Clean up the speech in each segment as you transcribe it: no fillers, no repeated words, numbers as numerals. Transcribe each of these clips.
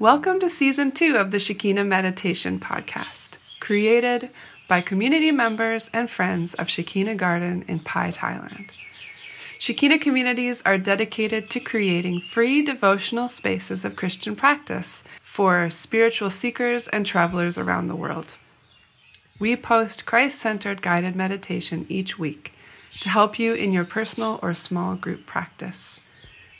Welcome to Season 2 of the Shekinah Meditation Podcast, created by community members and friends of Shekinah Garden in Pai, Thailand. Shekinah communities are dedicated to creating free devotional spaces of Christian practice for spiritual seekers and travelers around the world. We post Christ-centered guided meditation each week to help you in your personal or small group practice.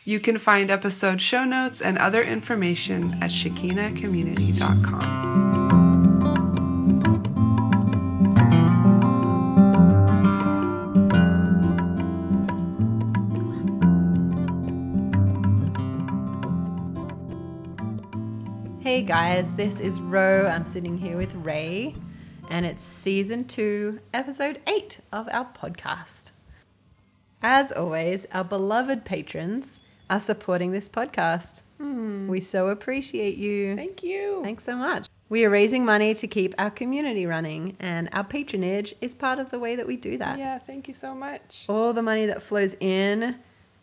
You can find episode show notes and other information at shekinahcommunity.com. Hey guys, this is Ro. I'm sitting here with Ray, and it's Season 2, Episode 8 of our podcast. As always, our beloved patrons are supporting this podcast. We so appreciate you. Thank you. Thanks so much. We are raising money to keep our community running, and our patronage is part of the way that we do that. Yeah, thank you so much. All the money that flows in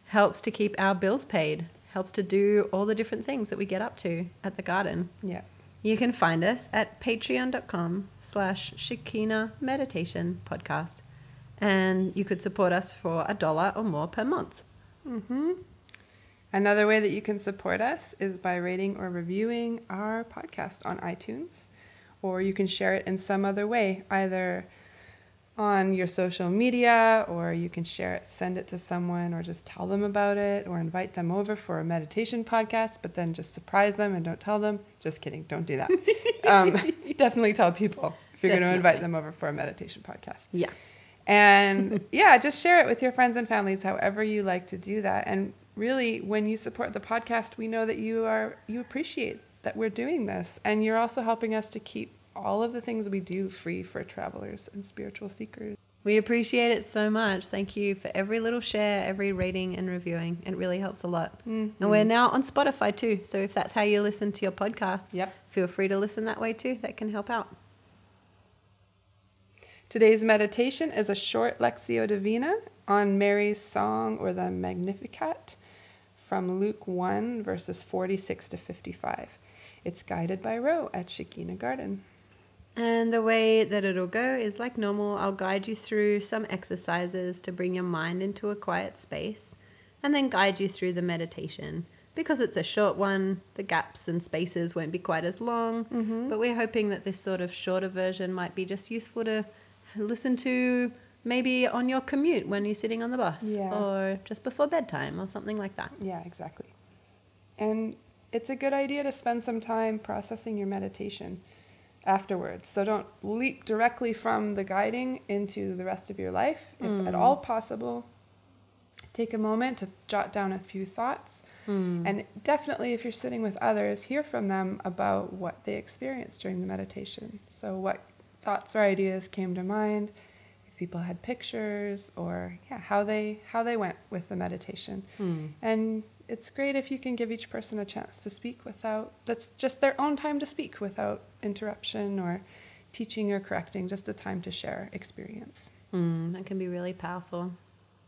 helps to keep our bills paid, helps to do all the different things that we get up to at the garden. Yeah. You can find us at patreon.com/Shekinah Meditation Podcast, and you could support us for $1 or more per month. Another way that you can support us is by rating or reviewing our podcast on iTunes, or you can share it in some other way, either on your social media, or you can share it, send it to someone, or just tell them about it, or invite them over for a meditation podcast, but then just surprise them and don't tell them. Just kidding. Don't do that. Definitely tell people if you're going to invite them over for a meditation podcast. Yeah. And yeah, just share it with your friends and families, however you like to do that. And really, when you support the podcast, we know that you appreciate that we're doing this, and you're also helping us to keep all of the things we do free for travelers and spiritual seekers. We appreciate it so much. Thank you for every little share, every rating and reviewing. It really helps a lot. And we're now on Spotify too, so if that's how you listen to your podcasts, feel free to listen that way too. That can help out. Today's meditation is a short Lectio Divina on Mary's song, or the Magnificat, from Luke 1, verses 46 to 55. It's guided by Ro at Shekinah Garden. And the way that it'll go is like normal. I'll guide you through some exercises to bring your mind into a quiet space, and then guide you through the meditation. Because it's a short one, the gaps and spaces won't be quite as long, but we're hoping that this sort of shorter version might be just useful to listen to, maybe on your commute when you're sitting on the bus, or just before bedtime or something like that. Yeah, exactly. And it's a good idea to spend some time processing your meditation afterwards. So don't leap directly from the guiding into the rest of your life. If at all possible, take a moment to jot down a few thoughts. And definitely, if you're sitting with others, hear from them about what they experienced during the meditation. So what thoughts or ideas came to mind, people had pictures, or how they went with the meditation. And it's great if you can give each person a chance to speak without, that's just their own time to speak without interruption or teaching or correcting, just a time to share experience. That can be really powerful.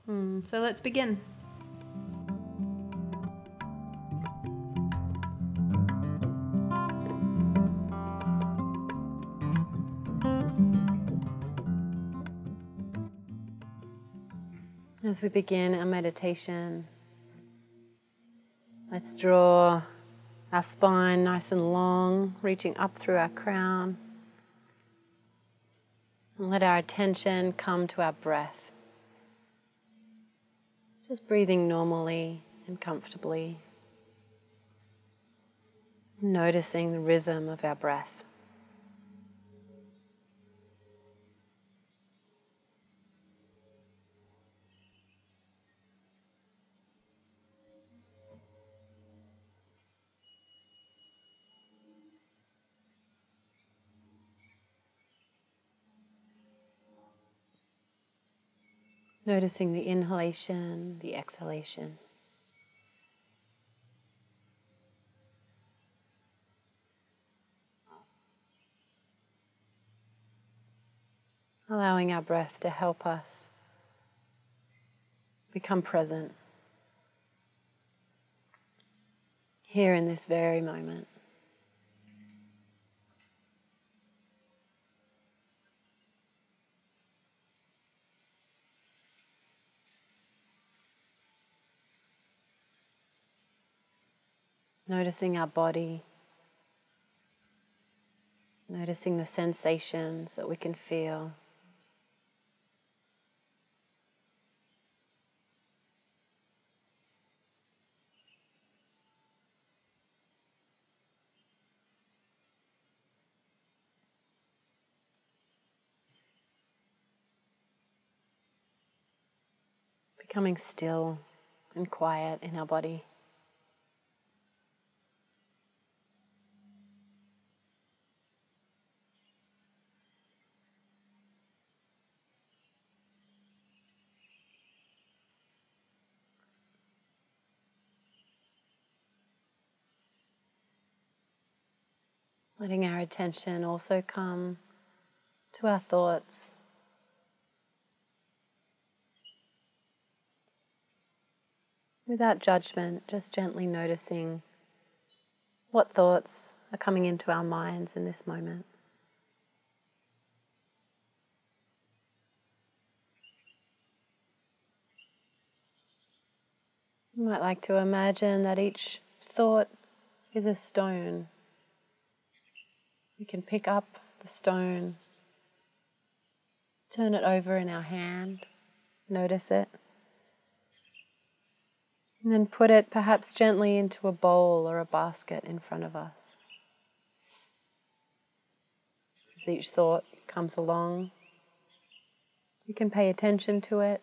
So let's begin. As we begin our meditation, let's draw our spine nice and long, reaching up through our crown. And let our attention come to our breath. Just breathing normally and comfortably. Noticing the rhythm of our breath. Noticing the inhalation, the exhalation. Allowing our breath to help us become present here in this very moment. Noticing our body, noticing the sensations that we can feel. Becoming still and quiet in our body. Letting our attention also come to our thoughts. Without judgment, just gently noticing what thoughts are coming into our minds in this moment. You might like to imagine that each thought is a stone. We can pick up the stone, turn it over in our hand, notice it. And then put it perhaps gently into a bowl or a basket in front of us. As each thought comes along, you can pay attention to it,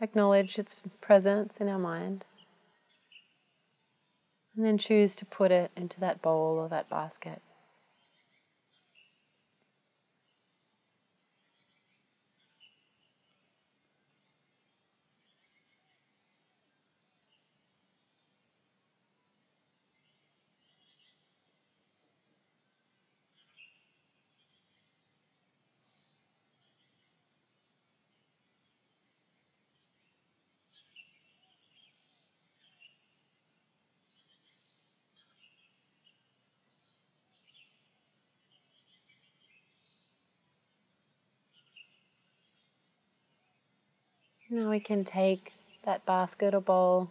acknowledge its presence in our mind, and then choose to put it into that bowl or that basket. Now we can take that basket or bowl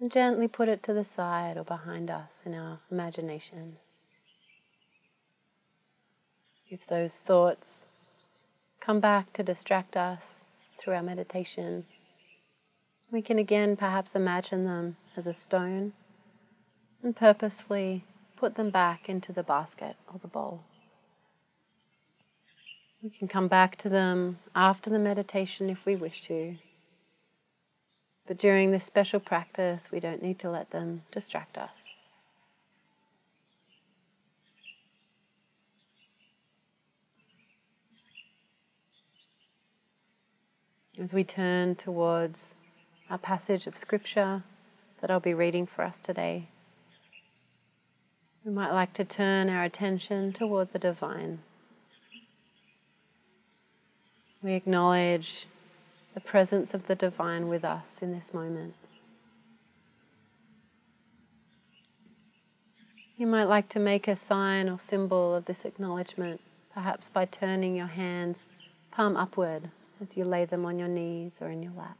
and gently put it to the side or behind us in our imagination. If those thoughts come back to distract us through our meditation, we can again perhaps imagine them as a stone and purposefully put them back into the basket or the bowl. We can come back to them after the meditation if we wish to, but during this special practice, we don't need to let them distract us. As we turn towards our passage of scripture that I'll be reading for us today, we might like to turn our attention toward the divine. We acknowledge the presence of the divine with us in this moment. You might like to make a sign or symbol of this acknowledgement, perhaps by turning your hands palm upward as you lay them on your knees or in your lap.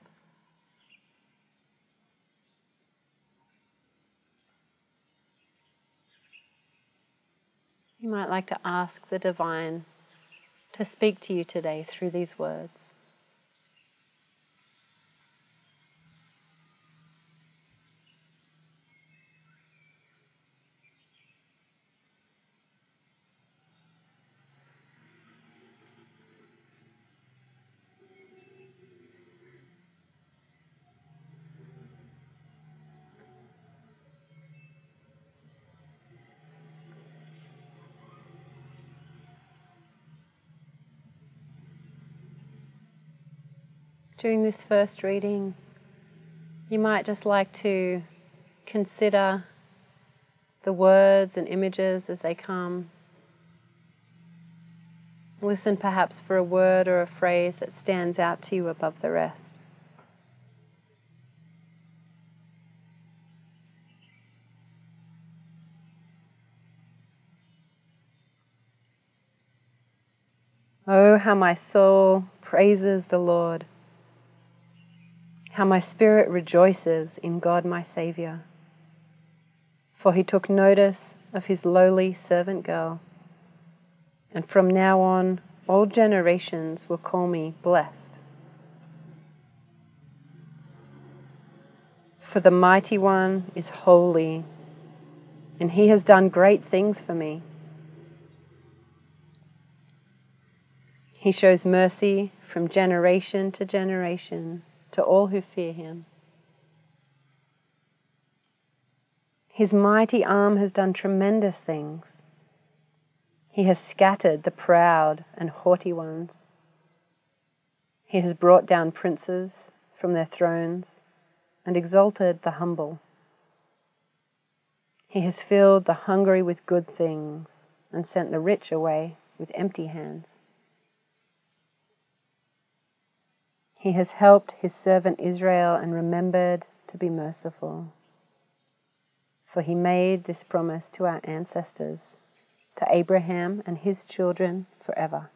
You might like to ask the divine to speak to you today through these words. During this first reading, you might just like to consider the words and images as they come. Listen perhaps for a word or a phrase that stands out to you above the rest. Oh, how my soul praises the Lord. How my spirit rejoices in God my Saviour, for he took notice of his lowly servant girl. And from now on, all generations will call me blessed. For the Mighty One is holy, and he has done great things for me. He shows mercy from generation to all who fear him. His mighty arm has done tremendous things. He has scattered the proud and haughty ones. He has brought down princes from their thrones and exalted the humble. He has filled the hungry with good things and sent the rich away with empty hands. He has helped his servant Israel and remembered to be merciful. For he made this promise to our ancestors, to Abraham and his children forever.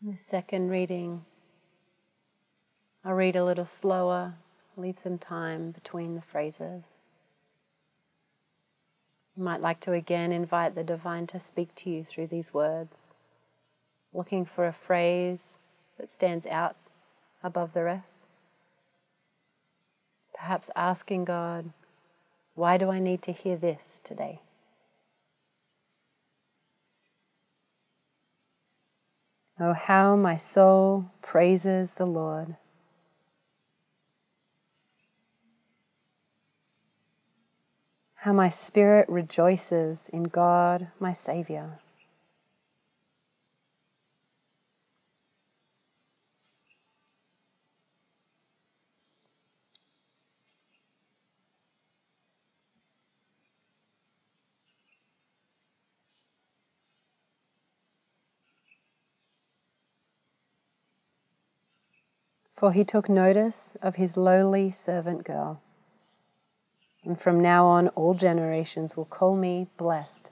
The second reading, I'll read a little slower, leave some time between the phrases. You might like to again invite the Divine to speak to you through these words, looking for a phrase that stands out above the rest. Perhaps asking God, why do I need to hear this today? Oh, how my soul praises the Lord. How my spirit rejoices in God, my Saviour. For he took notice of his lowly servant girl. And from now on, all generations will call me blessed.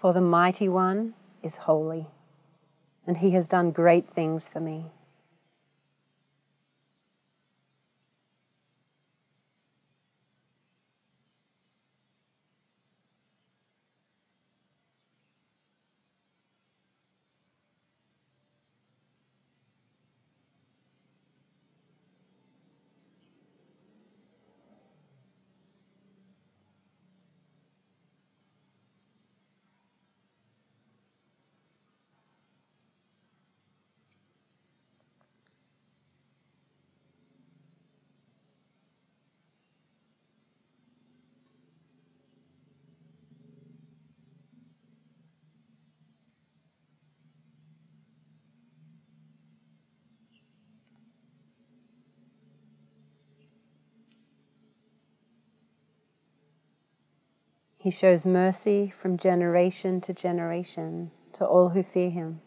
For the Mighty One is holy, and he has done great things for me. He shows mercy from generation to all who fear him.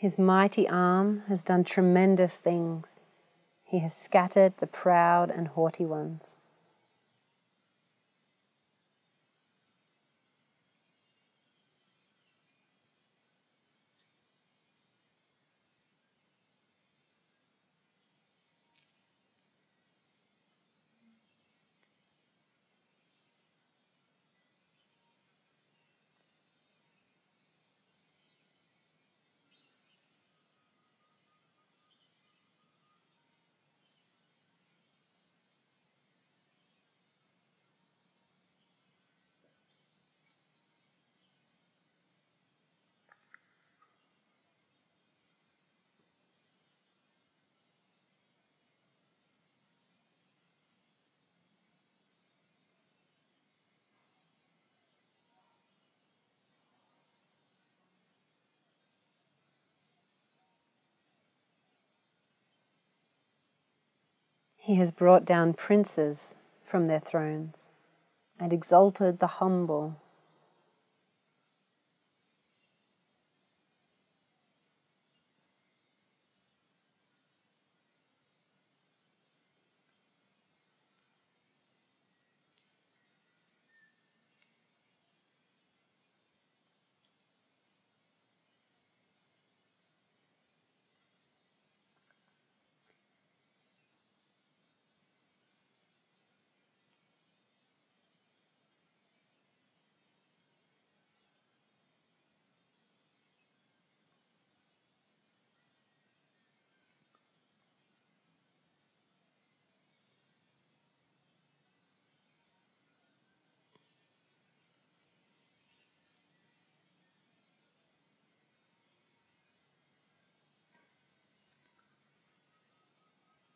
His mighty arm has done tremendous things. He has scattered the proud and haughty ones. He has brought down princes from their thrones and exalted the humble.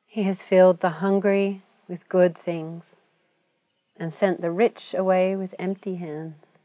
He has filled the hungry with good things and sent the rich away with empty hands.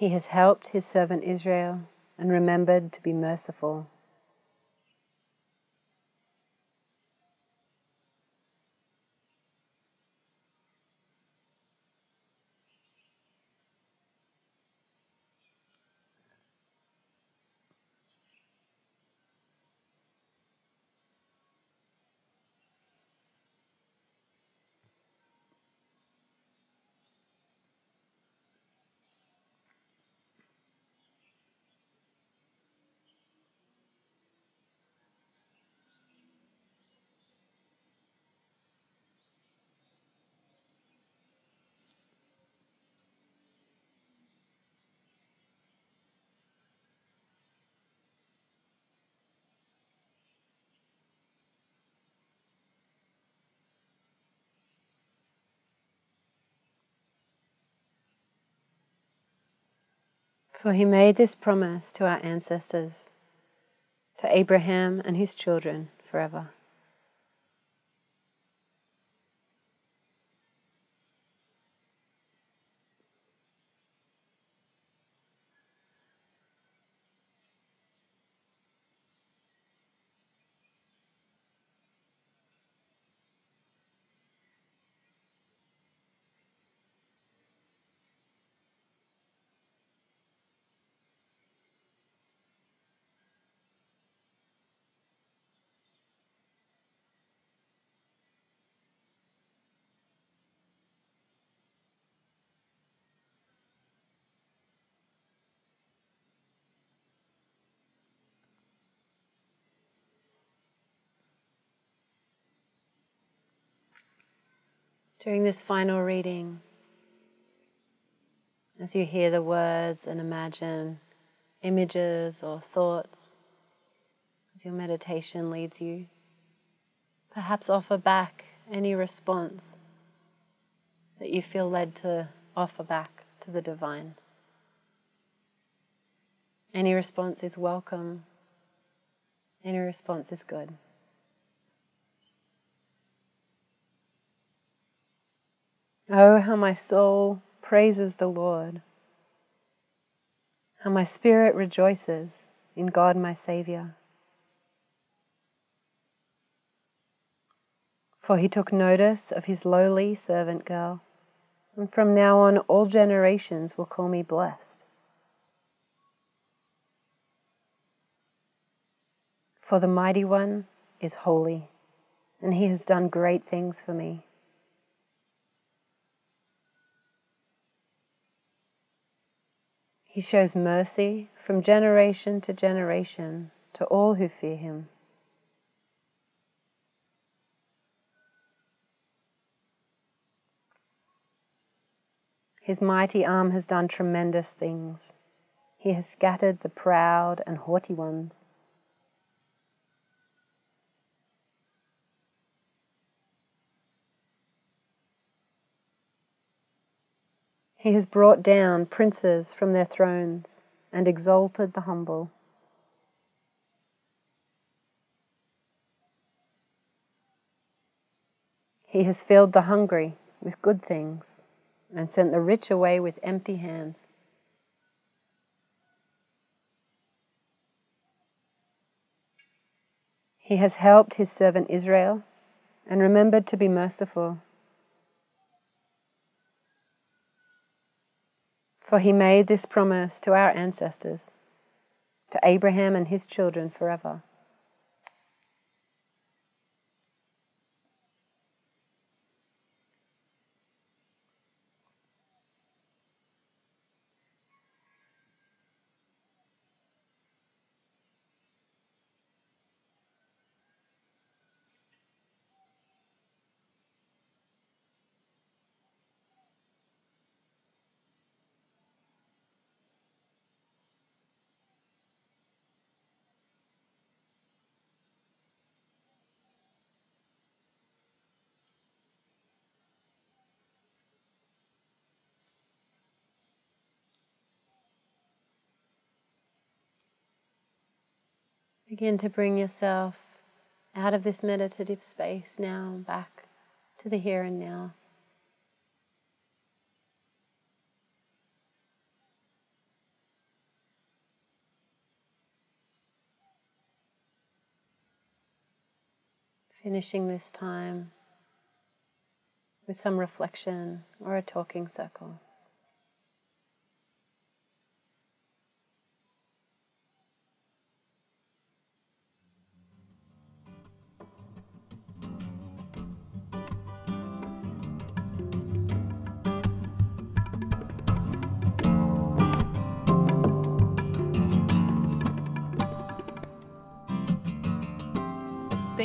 He has helped his servant Israel and remembered to be merciful. For he made this promise to our ancestors, to Abraham and his children forever. during this final reading, as you hear the words and imagine images or thoughts, as your meditation leads you, perhaps offer back any response that you feel led to offer back to the divine. Any response is welcome. Any response is good. Oh, how my soul praises the Lord, how my spirit rejoices in God my Saviour. For he took notice of his lowly servant girl, and from now on all generations will call me blessed. For the Mighty One is holy, and he has done great things for me. He shows mercy from generation to generation to all who fear him. His mighty arm has done tremendous things. He has scattered the proud and haughty ones. He has brought down princes from their thrones and exalted the humble. He has filled the hungry with good things and sent the rich away with empty hands. He has helped his servant Israel and remembered to be merciful. For he made this promise to our ancestors, to Abraham and his children forever. Begin to bring yourself out of this meditative space now, back to the here and now. Finishing this time with some reflection or a talking circle.